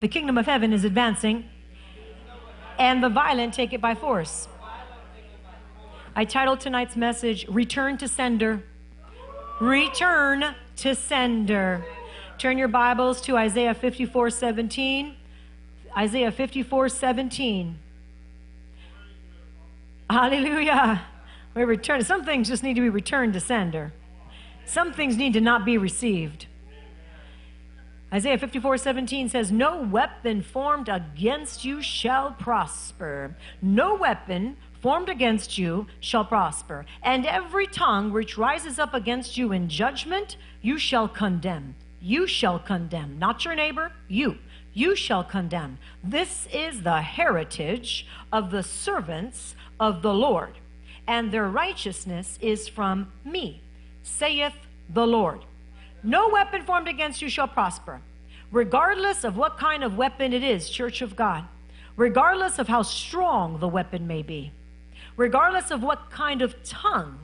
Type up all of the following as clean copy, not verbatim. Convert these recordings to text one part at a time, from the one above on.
The kingdom of heaven is advancing, and the violent take it by force. I titled tonight's message, Return to Sender. Return to Sender. Turn your Bibles to Isaiah 54:17. Isaiah 54:17. Hallelujah. We return. Some things just need to be returned to sender. Some things need to not be received. Isaiah 54:17 says, no weapon formed against you shall prosper. No weapon formed against you shall prosper. And every tongue which rises up against you in judgment, you shall condemn. You shall condemn. Not your neighbor, you. You shall condemn. This is the heritage of the servants of the Lord, and their righteousness is from me, saith the Lord. No weapon formed against you shall prosper, regardless of what kind of weapon it is, Church of God, regardless of how strong the weapon may be, regardless of what kind of tongue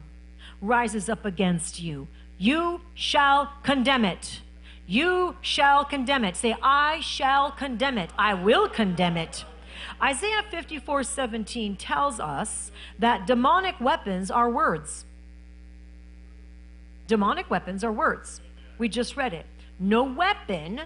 rises up against you, you shall condemn it. You shall condemn it. Say, I shall condemn it. I will condemn it. Isaiah 54:17 tells us that demonic weapons are words. Demonic weapons are words. We just read it. No weapon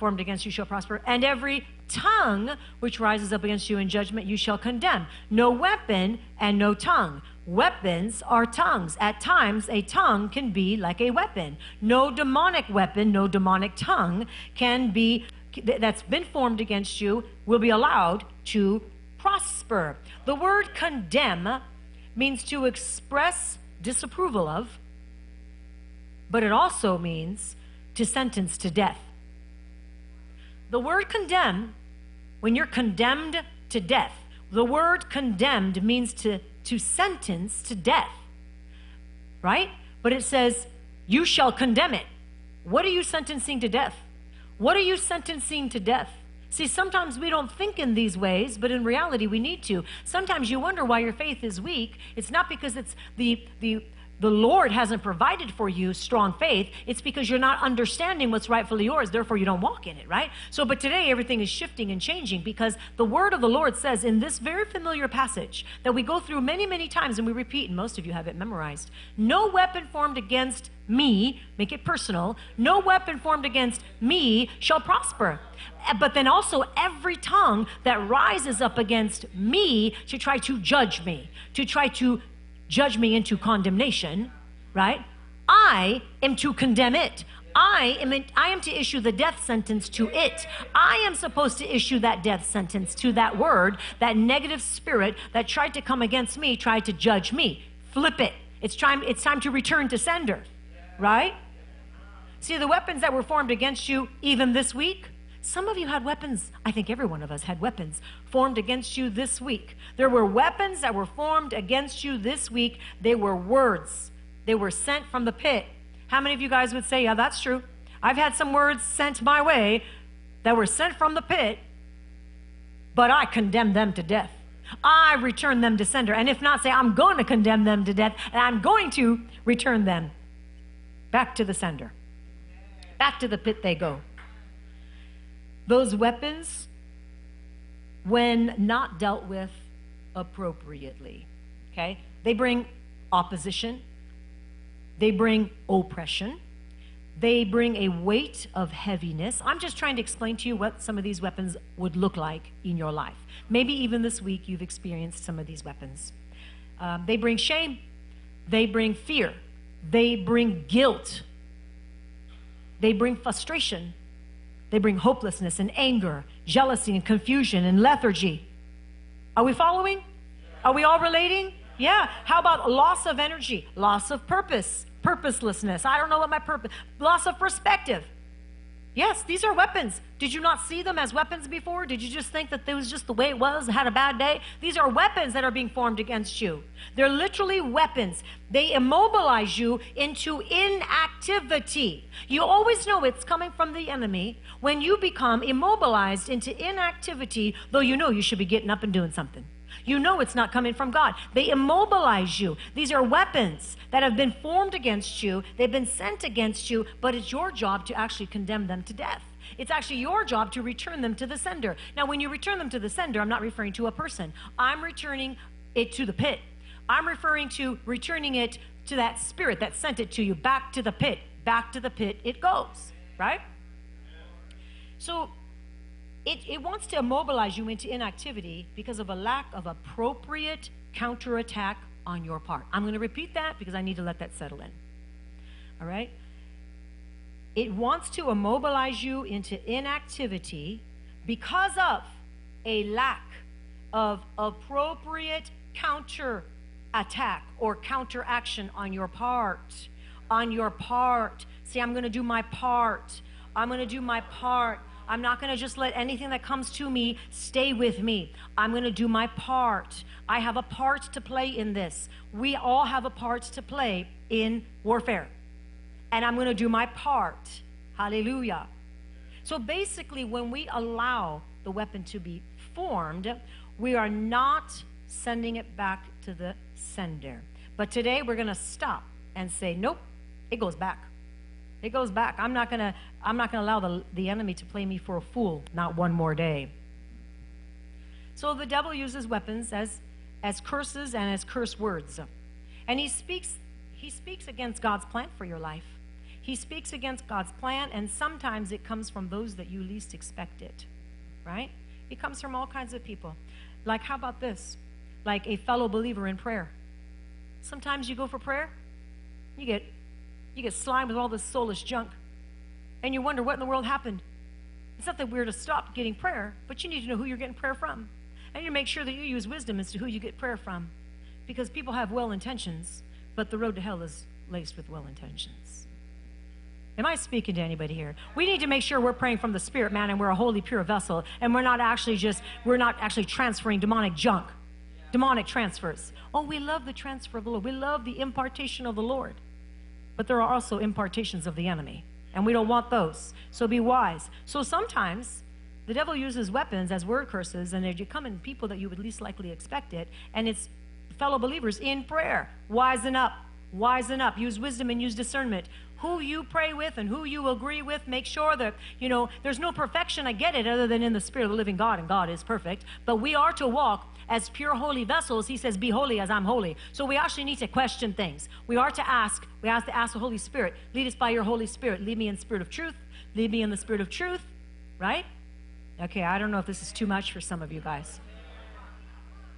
formed against you shall prosper, and every tongue which rises up against you in judgment you shall condemn. No weapon and no tongue. Weapons are tongues. At times, a tongue can be like a weapon. No demonic weapon, no demonic tongue can be, that's been formed against you, will be allowed to prosper. The word condemn means to express disapproval of, but it also means to sentence to death. The word condemn, when you're condemned to death, the word condemned means to sentence to death, right? But it says, you shall condemn it. What are you sentencing to death? What are you sentencing to death? See, sometimes we don't think in these ways, but in reality, we need to. Sometimes you wonder why your faith is weak. It's not because it's the Lord hasn't provided for you strong faith. It's because you're not understanding what's rightfully yours. Therefore, you don't walk in it, right? So, but today, everything is shifting and changing because the word of the Lord says in this very familiar passage that we go through many, many times and we repeat, and most of you have it memorized, no weapon formed against me, make it personal, no weapon formed against me shall prosper. But then also every tongue that rises up against me to try to judge me, to try to judge me into condemnation, right? I am to condemn it. I am to issue the death sentence to it. I am supposed to issue that death sentence to that word, that negative spirit that tried to come against me, tried to judge me. Flip it. It's time to return to sender, right? See, the weapons that were formed against you even this week, some of you had weapons. I think every one of us had weapons formed against you this week. There were weapons that were formed against you this week. They were words. They were sent from the pit. How many of you guys would say, yeah, that's true? I've had some words sent my way that were sent from the pit, but I condemned them to death. I returned them to sender. And if not, say, I'm going to condemn them to death, and I'm going to return them back to the sender. Back to the pit they go. Those weapons, when not dealt with appropriately, okay? They bring opposition. They bring oppression. They bring a weight of heaviness. I'm just trying to explain to you what some of these weapons would look like in your life. Maybe even this week you've experienced some of these weapons. They bring shame. They bring fear. They bring guilt. They bring frustration. They bring hopelessness and anger, jealousy and confusion and lethargy. Are we following? Are we all relating? Yeah. How about loss of energy, loss of purpose, purposelessness? I don't know what my purpose, loss of perspective. Yes, these are weapons. Did you not see them as weapons before? Did you just think that it was just the way it was, had a bad day? These are weapons that are being formed against you. They're literally weapons. They immobilize you into inactivity. You always know it's coming from the enemy when you become immobilized into inactivity, though you know you should be getting up and doing something. You know it's not coming from God. They immobilize you. These are weapons that have been formed against you. They've been sent against you, but it's your job to actually condemn them to death. It's actually your job to return them to the sender. Now, when you return them to the sender, I'm not referring to a person. I'm returning it to the pit. I'm referring to returning it to that spirit that sent it to you, back to the pit. Back to the pit it goes, right? So it wants to immobilize you into inactivity because of a lack of appropriate counterattack on your part. I'm going to repeat that because I need to let that settle in. All right? It wants to immobilize you into inactivity because of a lack of appropriate counterattack or counteraction on your part. On your part. See, I'm going to do my part. I'm going to do my part. I'm not going to just let anything that comes to me stay with me. I'm going to do my part. I have a part to play in this. We all have a part to play in warfare. And I'm going to do my part. Hallelujah. So basically, when we allow the weapon to be formed, we are not sending it back to the sender. But today, we're going to stop and say, nope, it goes back. It goes back. I'm not gonna allow the enemy to play me for a fool, not one more day. So the devil uses weapons as curses and as curse words. And he speaks against God's plan for your life. He speaks against God's plan, and sometimes it comes from those that you least expect it, right? It comes from all kinds of people. Like, how about this? Like a fellow believer in prayer. Sometimes you go for prayer, you get slimed with all this soulless junk, and you wonder what in the world happened. It's not that we're to stop getting prayer, but you need to know who you're getting prayer from, and you make sure that you use wisdom as to who you get prayer from, because people have well intentions, but the road to hell is laced with well intentions. Am I speaking to anybody here? We need to make sure we're praying from the spirit, man, and we're a holy, pure vessel, and we're not actually transferring demonic junk, demonic transfers. Oh, we love the transfer of the Lord. We love the impartation of the Lord. But there are also impartations of the enemy, and we don't want those. So be wise. So sometimes the devil uses weapons as word curses, and they come in people that you would least likely expect it, and it's fellow believers in prayer. Wisen up. Wisen up. Use wisdom and use discernment. Who you pray with and who you agree with, make sure that, you know, there's no perfection, I get it, other than in the spirit of the living God, and God is perfect. But we are to walk as pure holy vessels. He says, be holy as I'm holy. So we actually need to question things. We are to ask. We have to ask the Holy Spirit. Lead us by your Holy Spirit. Lead me in spirit of truth. Lead me in the spirit of truth. Right? Okay, I don't know if this is too much for some of you guys.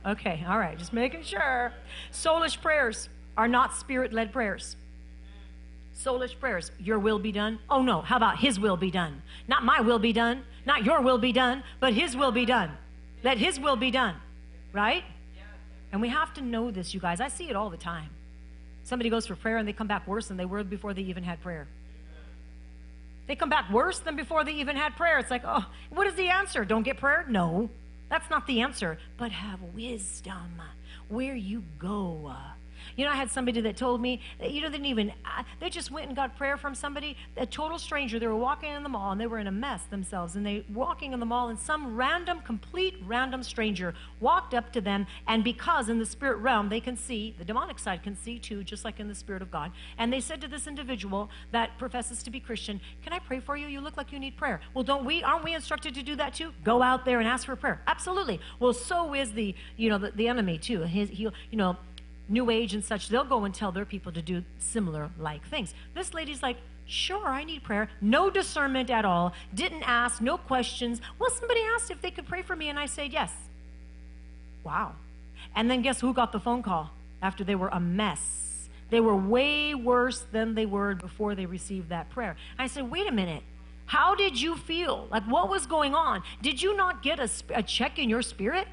Okay, all right, just making sure. Soulish prayers are not spirit-led prayers. Soulish prayers, your will be done. Oh no, how about his will be done? Not my will be done, not your will be done, but his will be done. Let his will be done. Right? And we have to know this, you guys. I see it all the time. Somebody goes for prayer and they come back worse than they were before they even had prayer. They come back worse than before they even had prayer. It's like, oh, what is the answer? Don't get prayer? No, that's not the answer. But have wisdom where you go. You know, I had somebody that told me, you know, they didn't even, they just went and got prayer from somebody, a total stranger. They were walking in the mall, and they were in a mess themselves, and they were walking in the mall, and some random, complete random stranger walked up to them, and because in the spirit realm, they can see, the demonic side can see too, just like in the spirit of God, and they said to this individual that professes to be Christian, can I pray for you? You look like you need prayer. Well, aren't we instructed to do that too? Go out there and ask for prayer. Absolutely. Well, so is the enemy too. New Age and such, they'll go and tell their people to do similar like things. This lady's like, sure, I need prayer. No discernment at all. Didn't ask, no questions. Well, somebody asked if they could pray for me, and I said yes. Wow. And then guess who got the phone call after they were a mess? They were way worse than they were before they received that prayer. I said, wait a minute. How did you feel? Like, what was going on? Did you not get a check in your spirit?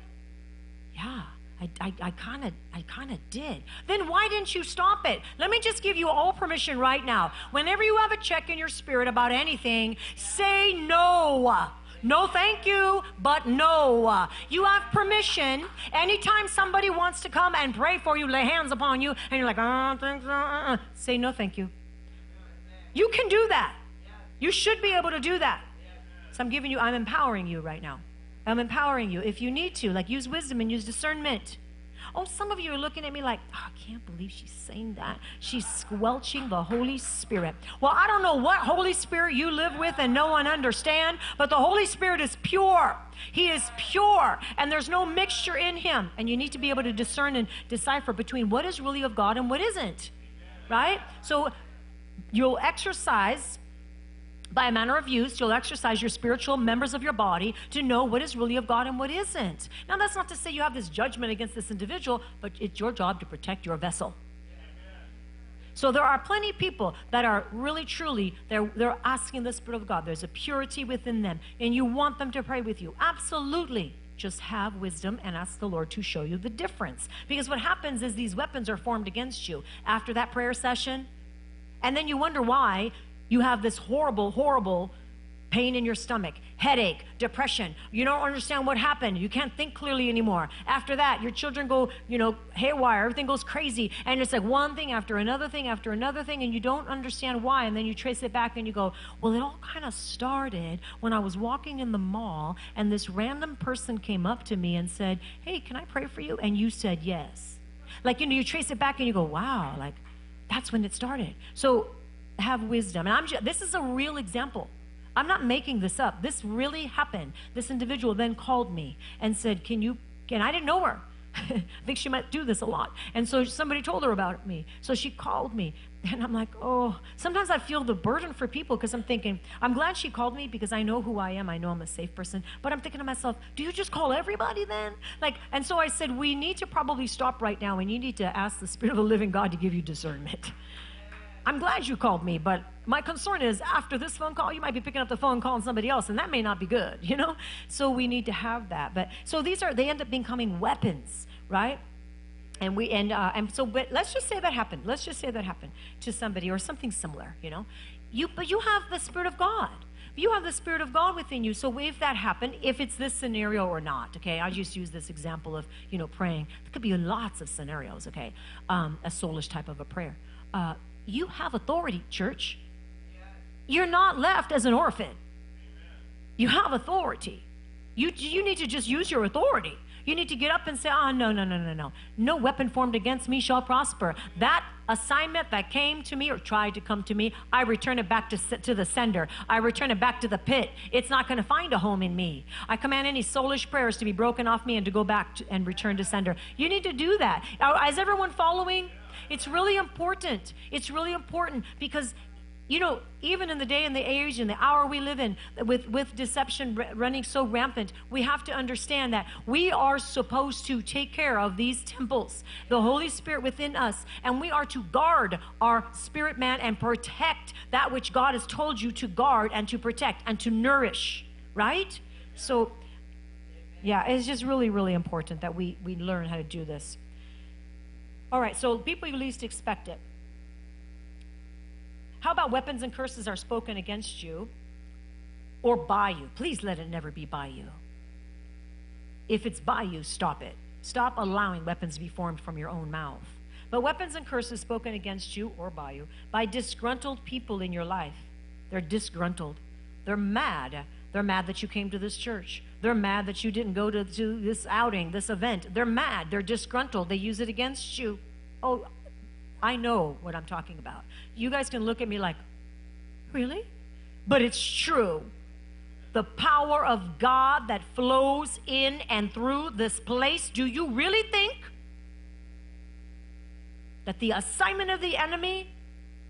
Yeah. I kind of did. Then why didn't you stop it? Let me just give you all permission right now. Whenever you have a check in your spirit about anything, say no. No, thank you, but no. You have permission. Anytime somebody wants to come and pray for you, lay hands upon you, and you're like, say no, thank you. You can do that. You should be able to do that. So I'm empowering you right now. I'm empowering you. If you need to, like, use wisdom and use discernment. Oh, some of you are looking at me like, oh, I can't believe she's saying that. She's squelching the Holy Spirit. Well, I don't know what Holy Spirit you live with and no one understand, but the Holy Spirit is pure. He is pure, and there's no mixture in him. And you need to be able to discern and decipher between what is really of God and what isn't, right? So you'll exercise, by a manner of use, you'll exercise your spiritual members of your body to know what is really of God and what isn't. Now, that's not to say you have this judgment against this individual, but it's your job to protect your vessel. So there are plenty of people that are really, truly, they're asking the Spirit of God. There's a purity within them, and you want them to pray with you. Absolutely. Just have wisdom and ask the Lord to show you the difference. Because what happens is these weapons are formed against you after that prayer session, and then you wonder why you have this horrible, horrible pain in your stomach, headache, depression. You don't understand what happened. You can't think clearly anymore. After that, your children go, you know, haywire. Everything goes crazy. And it's like one thing after another thing after another thing, and you don't understand why. And then you trace it back and you go, well, it all kind of started when I was walking in the mall, and this random person came up to me and said, hey, can I pray for you? And you said yes. Like, you know, you trace it back and you go, wow, like, that's when it started. So have wisdom. And this is a real example. I'm not making this up. This really happened. This individual then called me and said, and I didn't know her. I think she might do this a lot. And so somebody told her about me. So she called me. And I'm like, oh, sometimes I feel the burden for people because I'm thinking, I'm glad she called me because I know who I am. I know I'm a safe person. But I'm thinking to myself, do you just call everybody then? Like, and so I said, we need to probably stop right now, and you need to ask the Spirit of the living God to give you discernment. I'm glad you called me, but my concern is after this phone call, you might be picking up the phone calling somebody else, and that may not be good, you know? So we need to have that. But so they end up becoming weapons, right? But let's just say that happened. Let's just say that happened to somebody or something similar, you know? But you have the Spirit of God. You have the Spirit of God within you. So if that happened, if it's this scenario or not, okay, I'll just use this example of, you know, praying. There could be lots of scenarios, okay, a soulish type of a prayer. You have authority, church. You're not left as an orphan. You have authority. You need to just use your authority. You need to get up and say, oh, no, no, no, no, no. No weapon formed against me shall prosper. That assignment that came to me or tried to come to me, I return it back to the sender. I return it back to the pit. It's not going to find a home in me. I command any soulish prayers to be broken off me and to go back and return to sender. You need to do that. Is everyone following? It's really important. It's really important because, you know, even in the day and the age and the hour we live in, with deception running so rampant, we have to understand that we are supposed to take care of these temples, the Holy Spirit within us, and we are to guard our spirit man and protect that which God has told you to guard and to protect and to nourish, right? So, yeah, it's just really, really important that we learn how to do this. All right, so people you least expect it. How about weapons and curses are spoken against you or by you? Please let it never be by you. If it's by you, stop it. Stop allowing weapons to be formed from your own mouth. But weapons and curses spoken against you or by you, by disgruntled people in your life. They're disgruntled. They're mad. They're mad that you came to this church. They're mad that you didn't go to this outing, this event. They're mad. They're disgruntled. They use it against you. Oh, I know what I'm talking about. You guys can look at me like, really? But it's true. The power of God that flows in and through this place. Do you really think that the assignment of the enemy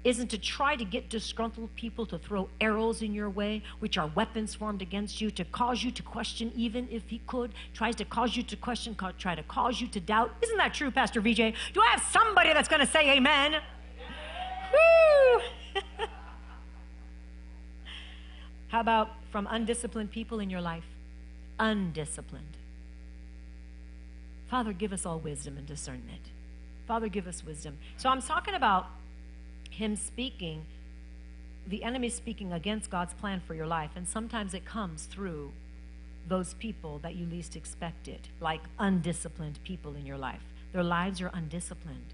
isn't to try to get disgruntled people to throw arrows in your way, which are weapons formed against you, to cause you to question, even if he could, tries to cause you to question, try to cause you to doubt. Isn't that true, Pastor VJ? Do I have somebody that's going to say amen? Woo! How about from undisciplined people in your life? Undisciplined. Father, give us all wisdom and discernment. Father, give us wisdom. So I'm talking about him speaking, the enemy speaking against God's plan for your life. And sometimes it comes through those people that you least expected, like undisciplined people in your life. Their lives are undisciplined.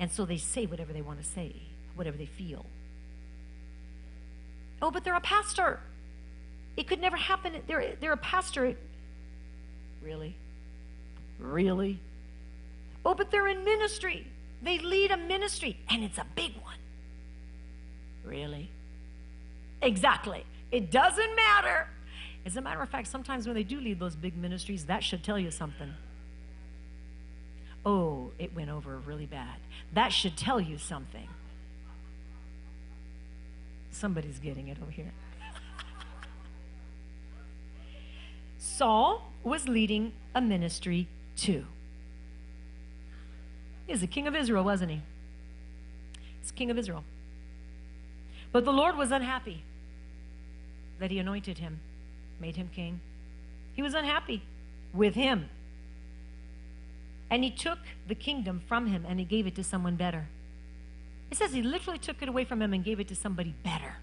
And so they say whatever they want to say, whatever they feel. Oh, but they're a pastor. It could never happen. They're a pastor. Really? Really? Oh, but they're in ministry. They lead a ministry, and it's a big one. Really? Exactly. It doesn't matter. As a matter of fact, sometimes when they do lead those big ministries, that should tell you something. Oh, it went over really bad. That should tell you something. Somebody's getting it over here. Saul was leading a ministry too. He was the king of Israel, wasn't he? He's king of Israel. But the Lord was unhappy that he anointed him, made him king. He was unhappy with him. And he took the kingdom from him and he gave it to someone better. It says he literally took it away from him and gave it to somebody better.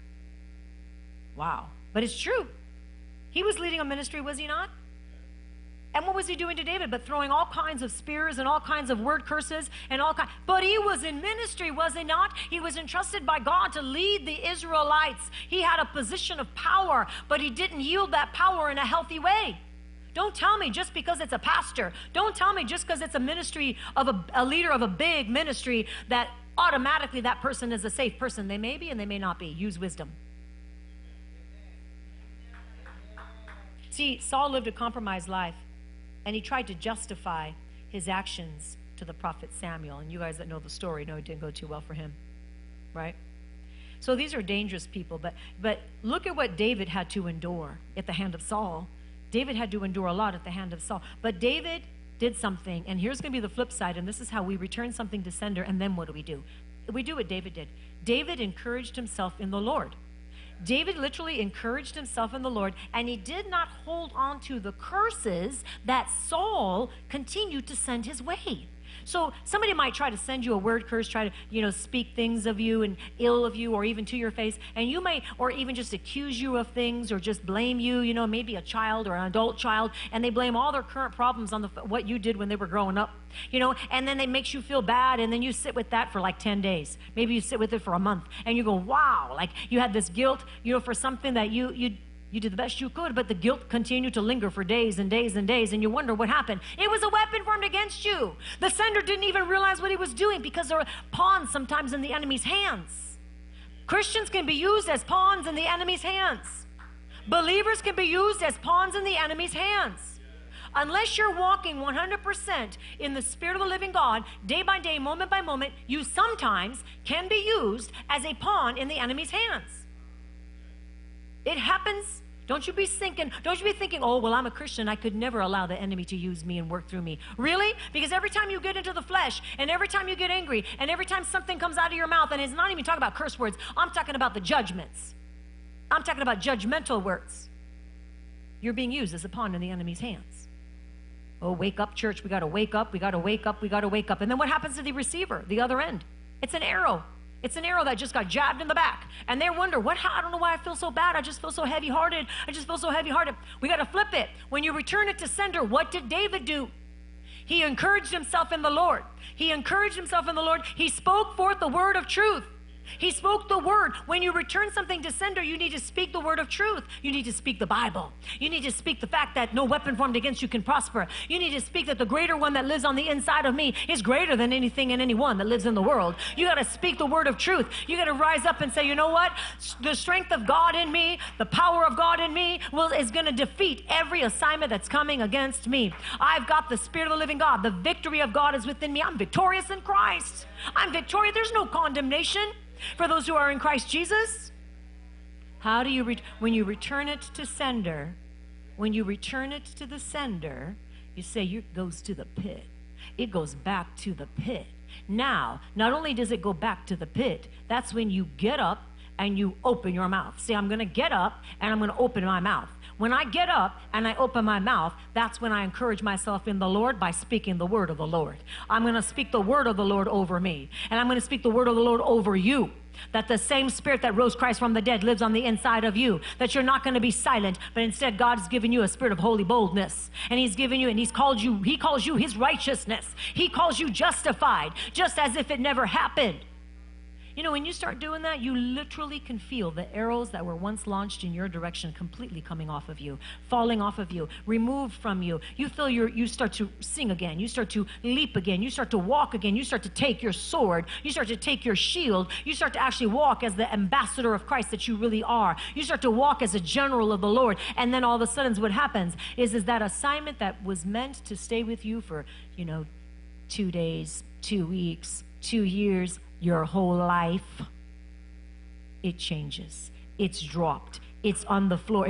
Wow. But it's true. He was leading a ministry, was he not? And what was he doing to David? But throwing all kinds of spears and all kinds of word curses and all kinds. But he was in ministry, was he not? He was entrusted by God to lead the Israelites. He had a position of power, but he didn't yield that power in a healthy way. Don't tell me just because it's a pastor. Don't tell me just because it's a ministry of a leader of a big ministry that automatically that person is a safe person. They may be and they may not be. Use wisdom. See, Saul lived a compromised life. And he tried to justify his actions to the prophet Samuel. And you guys that know the story know it didn't go too well for him, right? So these are dangerous people. But look at what David had to endure at the hand of Saul. David had to endure a lot at the hand of Saul. But David did something, and here's going to be the flip side, and this is how we return something to sender, and then what do we do? We do what David did. David encouraged himself in the Lord. David literally encouraged himself in the Lord, and he did not hold on to the curses that Saul continued to send his way. So somebody might try to send you a word curse, try to, speak things of you and ill of you or even to your face, and you may, or even just accuse you of things or just blame you, maybe a child or an adult child, and they blame all their current problems on what you did when they were growing up, and then it makes you feel bad, and then you sit with that for like 10 days. Maybe you sit with it for a month, and you go, wow, like you had this guilt, for something that you did the best you could, but the guilt continued to linger for days and days and days, and you wonder what happened. It was a weapon formed against you. The sender didn't even realize what he was doing because they're pawns sometimes in the enemy's hands. Christians can be used as pawns in the enemy's hands. Believers can be used as pawns in the enemy's hands. Unless you're walking 100% in the Spirit of the living God, day by day, moment by moment, you sometimes can be used as a pawn in the enemy's hands. It happens. Don't you be thinking, oh, well, I'm a Christian. I could never allow the enemy to use me and work through me. Really? Because every time you get into the flesh, and every time you get angry, and every time something comes out of your mouth, and it's not even talking about curse words, I'm talking about the judgments. I'm talking about judgmental words. You're being used as a pawn in the enemy's hands. Oh, wake up, church. We got to wake up. We got to wake up. We got to wake up. And then what happens to the receiver, the other end? It's an arrow. It's an arrow that just got jabbed in the back. And they wonder, I don't know why I feel so bad. I just feel so heavy-hearted. We got to flip it. When you return it to sender, what did David do? He encouraged himself in the Lord. He spoke forth the word of truth. He spoke the word. When you return something to sender, you need to speak the word of truth. You need to speak the Bible. You need to speak the fact that no weapon formed against you can prosper. You need to speak that the greater one that lives on the inside of me is greater than anything and anyone that lives in the world. You got to speak the word of truth. You got to rise up and say, you know what? The strength of God in me, the power of God in me is going to defeat every assignment that's coming against me. I've got the Spirit of the living God. The victory of God is within me. I'm victorious in Christ. I'm victorious. There's no condemnation for those who are in Christ Jesus. How do you, when you return it to the sender, you say it goes to the pit. It goes back to the pit. Now, not only does it go back to the pit, that's when you get up and you open your mouth. See, I'm going to get up and I'm going to open my mouth. When I get up and I open my mouth, that's when I encourage myself in the Lord by speaking the word of the Lord. I'm going to speak the word of the Lord over me, and I'm going to speak the word of the Lord over you, that the same Spirit that rose Christ from the dead lives on the inside of you, that you're not going to be silent, but instead God's given you a spirit of holy boldness, and He calls you His righteousness. He calls you justified, just as if it never happened. You know, when you start doing that, you literally can feel the arrows that were once launched in your direction completely coming off of you, falling off of you, removed from you. You feel you start to sing again. You start to leap again. You start to walk again. You start to take your sword. You start to take your shield. You start to actually walk as the ambassador of Christ that you really are. You start to walk as a general of the Lord. And then all of a sudden what happens is that assignment that was meant to stay with you for, 2 days, 2 weeks, 2 years, your whole life, it changes. It's dropped. It's on the floor.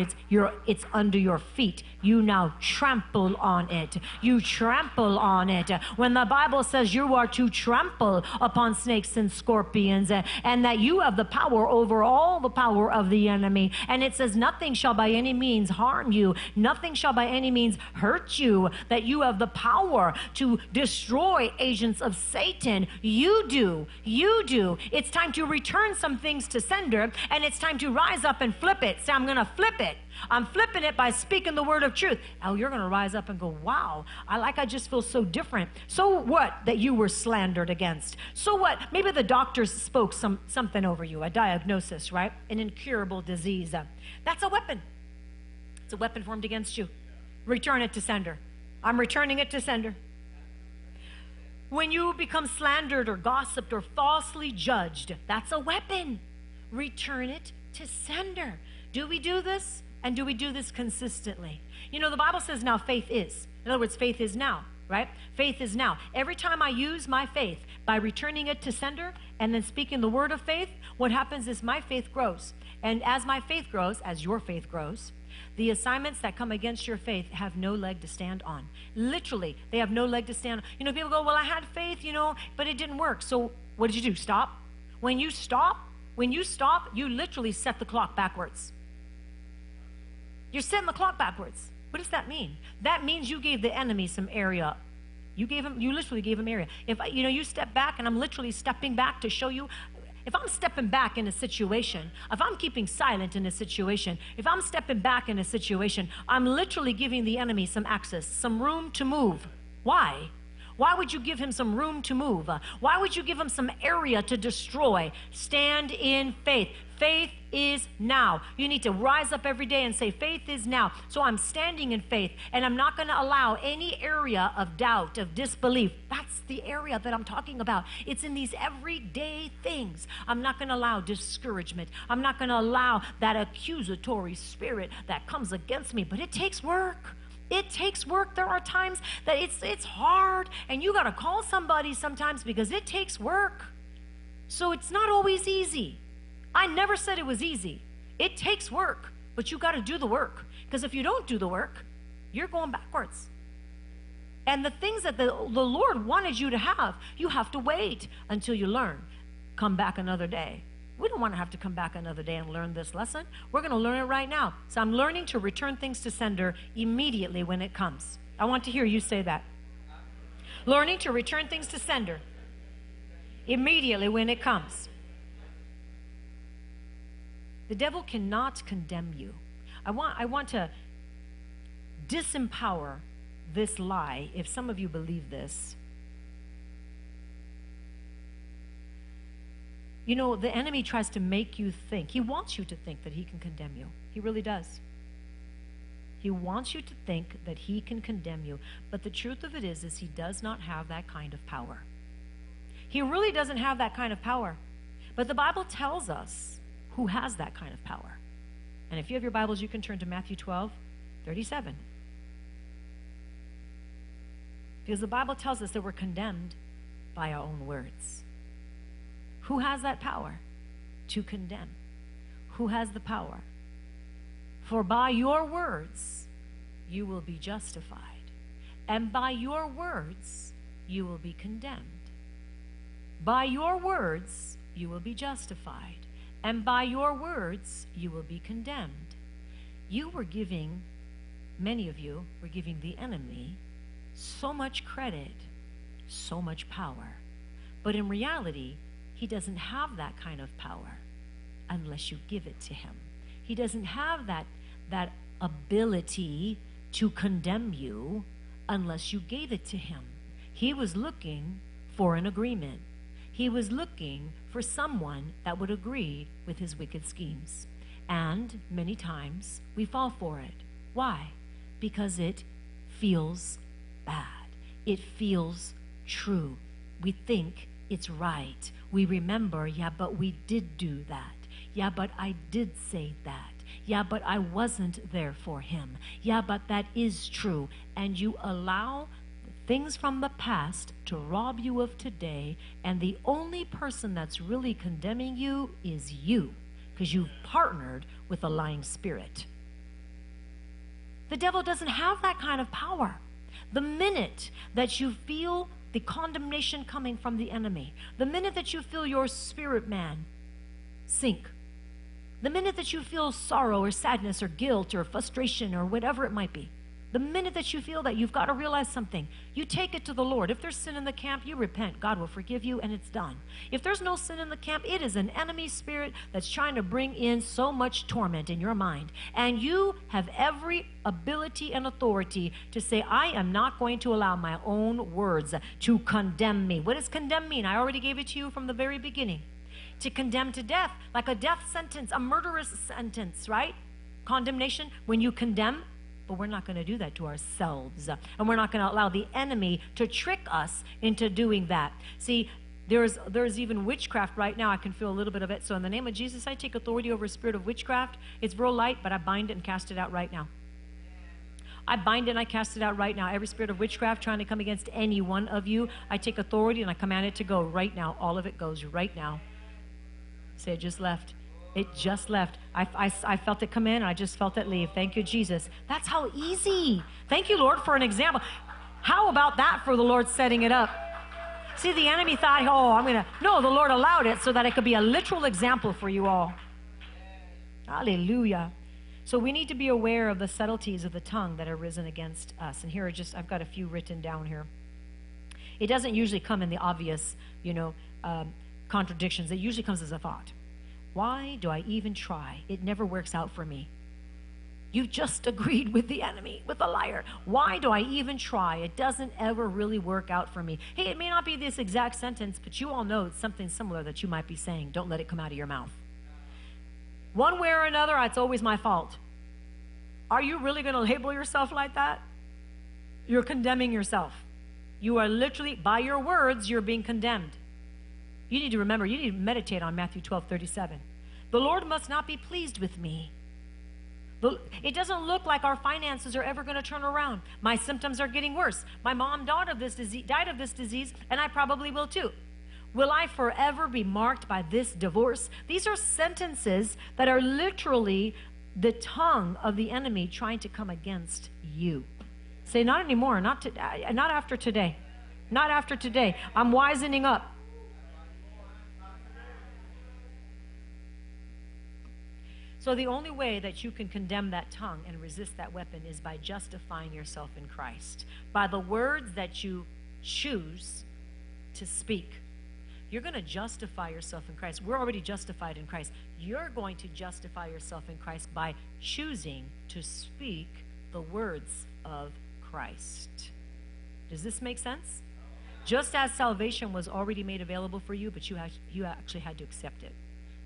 It's under your feet. You now trample on it. You trample on it. When the Bible says you are to trample upon snakes and scorpions, and that you have the power over all the power of the enemy, and it says nothing shall by any means harm you, nothing shall by any means hurt you, that you have the power to destroy agents of Satan. You do. It's time to return some things to sender, and it's time to rise up and flip it. Say, I'm going to flip it. I'm flipping it by speaking the word of truth. Oh, you're going to rise up and go, wow, I just feel so different. So what that you were slandered against? So what? Maybe the doctors spoke something over you, a diagnosis, right? An incurable disease. That's a weapon. It's a weapon formed against you. Return it to sender. I'm returning it to sender. When you become slandered or gossiped or falsely judged, that's a weapon. Return it to sender. Do we do this? And do we do this consistently? The Bible says now faith is. In other words, faith is now, right? Faith is now. Every time I use my faith by returning it to sender and then speaking the word of faith, what happens is my faith grows. And as my faith grows, as your faith grows, the assignments that come against your faith have no leg to stand on. Literally, they have no leg to stand on. People go, well, I had faith, but it didn't work. So what did you do? Stop? When you stop, you literally set the clock backwards. You're setting the clock backwards. What does that mean? That means you gave the enemy some area. You literally gave him area. If you step back, and I'm literally stepping back to show you, if I'm stepping back in a situation, if I'm keeping silent in a situation, if I'm stepping back in a situation, I'm literally giving the enemy some access, some room to move. Why? Why would you give him some room to move? Why would you give him some area to destroy? Stand in faith. Faith is now. You need to rise up every day and say, faith is now. So I'm standing in faith, and I'm not going to allow any area of doubt, of disbelief. That's the area that I'm talking about. It's in these everyday things. I'm not going to allow discouragement. I'm not going to allow that accusatory spirit that comes against me, but it takes work. It takes work. There are times that it's hard, and you got to call somebody sometimes because it takes work. So it's not always easy. I never said it was easy. It takes work, but you got to do the work, because if you don't do the work, you're going backwards. And the things that the Lord wanted you to have, you have to wait until you learn. Come back another day. We don't want to have to come back another day and learn this lesson. We're going to learn it right now. So I'm learning to return things to sender immediately when it comes. I want to hear you say that. Learning to return things to sender immediately when it comes. The devil cannot condemn you. I want to disempower this lie, if some of you believe this. The enemy tries to make you think. He wants you to think that he can condemn you. He really does. He wants you to think that he can condemn you. But the truth of it is he does not have that kind of power. He really doesn't have that kind of power. But the Bible tells us who has that kind of power. And if you have your Bibles, you can turn to Matthew 12:37. Because the Bible tells us that we're condemned by our own words. Who has that power to condemn? Who has the power? For by your words, you will be justified, and by your words, you will be condemned. By your words, you will be justified, and by your words, you will be condemned. Many of you were giving the enemy so much credit, so much power, but in reality, he doesn't have that kind of power unless you give it to him. He doesn't have that ability to condemn you unless you gave it to him. He was looking for an agreement. He was looking for someone that would agree with his wicked schemes. And many times we fall for it. Why? Because it feels bad. It feels true. We think it's right. We remember, yeah, but we did do that. Yeah, but I did say that. Yeah, but I wasn't there for him. Yeah, but that is true. And you allow things from the past to rob you of today, and the only person that's really condemning you is you, because you've partnered with a lying spirit. The devil doesn't have that kind of power. The minute that you feel the condemnation coming from the enemy, the minute that you feel your spirit man sink, the minute that you feel sorrow or sadness or guilt or frustration or whatever it might be, the minute that you feel that, you've got to realize something. You take it to the Lord. If there's sin in the camp, you repent. God will forgive you, and it's done. If there's no sin in the camp, it is an enemy spirit that's trying to bring in so much torment in your mind. And you have every ability and authority to say, I am not going to allow my own words to condemn me. What does condemn mean? I already gave it to you from the very beginning. To condemn to death, like a death sentence, a murderous sentence, right? Condemnation, when you condemn. But we're not going to do that to ourselves. And we're not going to allow the enemy to trick us into doing that. See, there's even witchcraft right now. I can feel a little bit of it. So in the name of Jesus, I take authority over a spirit of witchcraft. It's real light, but I bind it and cast it out right now. I bind it and I cast it out right now. Every spirit of witchcraft trying to come against any one of you, I take authority and I command it to go right now. All of it goes right now. Say, it just left. It just left. I felt it come in, and I just felt it leave. Thank you, Jesus. That's how easy. Thank you, Lord, for an example. How about that for the Lord setting it up? See, the enemy thought, oh, I'm going to. No, the Lord allowed it so that it could be a literal example for you all. Hallelujah. So we need to be aware of the subtleties of the tongue that are risen against us. And here are just, I've got a few written down here. It doesn't usually come in the obvious, contradictions. It usually comes as a thought. Why do I even try? It never works out for me. You just agreed with the enemy, with a liar. Why do I even try? It doesn't ever really work out for me. Hey, it may not be this exact sentence, but you all know it's something similar that you might be saying. Don't let it come out of your mouth. One way or another, it's always my fault. Are you really going to label yourself like that? You're condemning yourself. You are literally, by your words, you're being condemned. You need to remember, you need to meditate on Matthew 12:37. The Lord must not be pleased with me. It doesn't look like our finances are ever going to turn around. My symptoms are getting worse. My mom died of this disease, and I probably will too. Will I forever be marked by this divorce? These are sentences that are literally the tongue of the enemy trying to come against you. Say, not anymore, not after today. Not after today. I'm wisening up. So the only way that you can condemn that tongue and resist that weapon is by justifying yourself in Christ. By the words that you choose to speak, you're going to justify yourself in Christ. We're already justified in Christ. You're going to justify yourself in Christ by choosing to speak the words of Christ. Does this make sense? Just as salvation was already made available for you, but you actually had to accept it.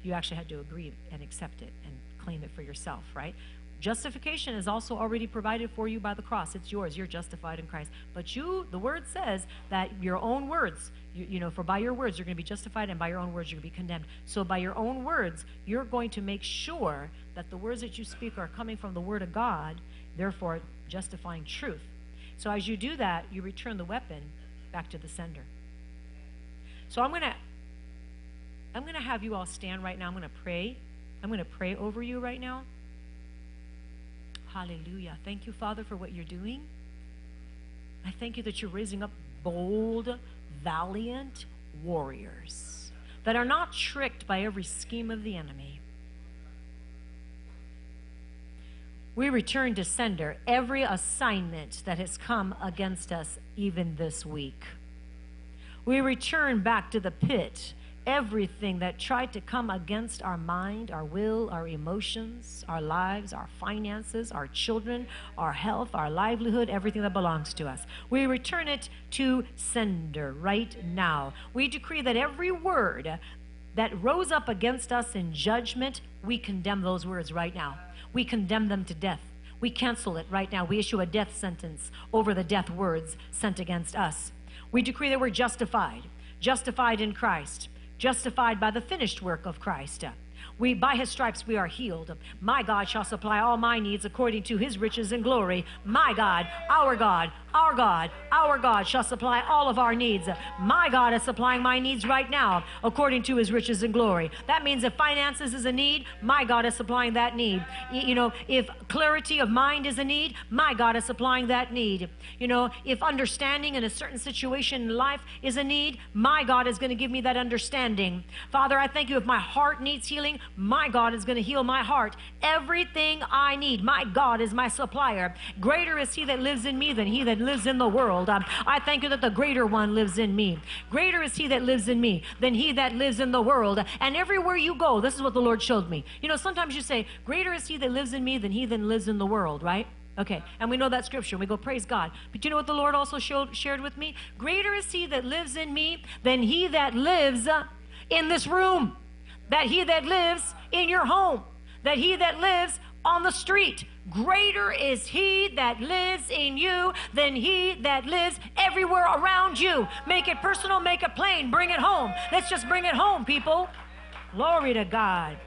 You actually had to agree and accept it and claim it for yourself, right? Justification is also already provided for you by the cross. It's yours. You're justified in Christ. But you, the word says that your own words, for by your words, you're going to be justified, and by your own words, you're going to be condemned. So by your own words, you're going to make sure that the words that you speak are coming from the Word of God, therefore justifying truth. So as you do that, you return the weapon back to the sender. So I'm going to have you all stand right now. I'm going to pray. I'm going to pray over you right now. Hallelujah. Thank you, Father, for what you're doing. I thank you that you're raising up bold, valiant warriors that are not tricked by every scheme of the enemy. We return to sender every assignment that has come against us even this week. We return back to the pit everything that tried to come against our mind, our will, our emotions, our lives, our finances, our children, our health, our livelihood, everything that belongs to us. We return it to sender right now. We decree that every word that rose up against us in judgment, we condemn those words right now. We condemn them to death. We cancel it right now. We issue a death sentence over the death words sent against us. We decree that we're justified. Justified in Christ, justified by the finished work of Christ. By his stripes we are healed. My God shall supply all my needs according to his riches and glory. My God, our God, our God, our God shall supply all of our needs. My God is supplying my needs right now according to his riches and glory. That means if finances is a need, my God is supplying that need. You know, if clarity of mind is a need, my God is supplying that need. You know, if understanding in a certain situation in life is a need, my God is going to give me that understanding. Father, I thank you. If my heart needs healing, my God is going to heal my heart. Everything I need, my God is my supplier. Greater is he that lives in me than he that lives in the world. I thank you that the greater one lives in me. Greater is he that lives in me than he that lives in the world. And everywhere you go, this is what the Lord showed me. You know, sometimes you say, greater is he that lives in me than he that lives in the world, right? Okay, and we know that scripture, and we go, praise God. But you know what the Lord also shared with me? Greater is he that lives in me than he that lives in this room. That he that lives in your home, that he that lives on the street. Greater is he that lives in you than he that lives everywhere around you. Make it personal, make it plain, bring it home. Let's just bring it home, people. Glory to God.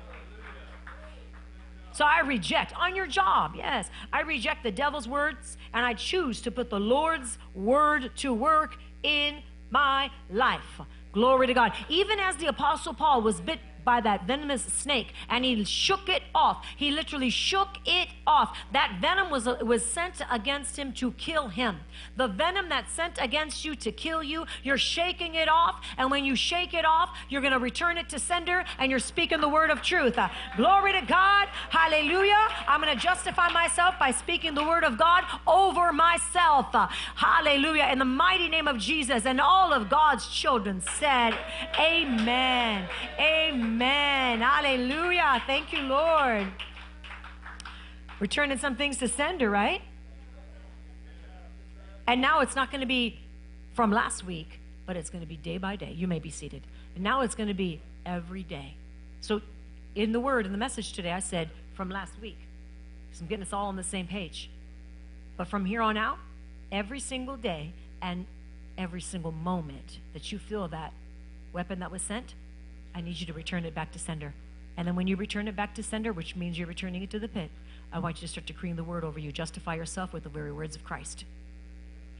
So I reject, on your job, yes, I reject the devil's words, and I choose to put the Lord's word to work in my life. Glory to God. Even as the Apostle Paul was bit by that venomous snake, and he shook it off. He literally shook it off. That venom was sent against him to kill him. The venom that's sent against you to kill you, you're shaking it off, and when you shake it off, you're going to return it to sender, and you're speaking the word of truth. Glory to God. Hallelujah. I'm going to justify myself by speaking the word of God over myself. Hallelujah. In the mighty name of Jesus, and all of God's children said, amen. Amen. Amen. Hallelujah. Thank you, Lord. Returning some things to sender, right? And now it's not going to be from last week, but it's going to be day by day. You may be seated. And now it's going to be every day. So in the word, in the message today, I said from last week. So I'm getting us all on the same page. But from here on out, every single day and every single moment that you feel that weapon that was sent, I need you to return it back to sender. And then when you return it back to sender, which means you're returning it to the pit, I want you to start decreeing the word over you. Justify yourself with the very words of Christ.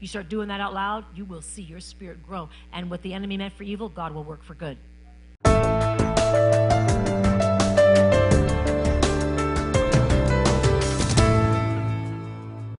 You start doing that out loud, you will see your spirit grow. And what the enemy meant for evil, God will work for good.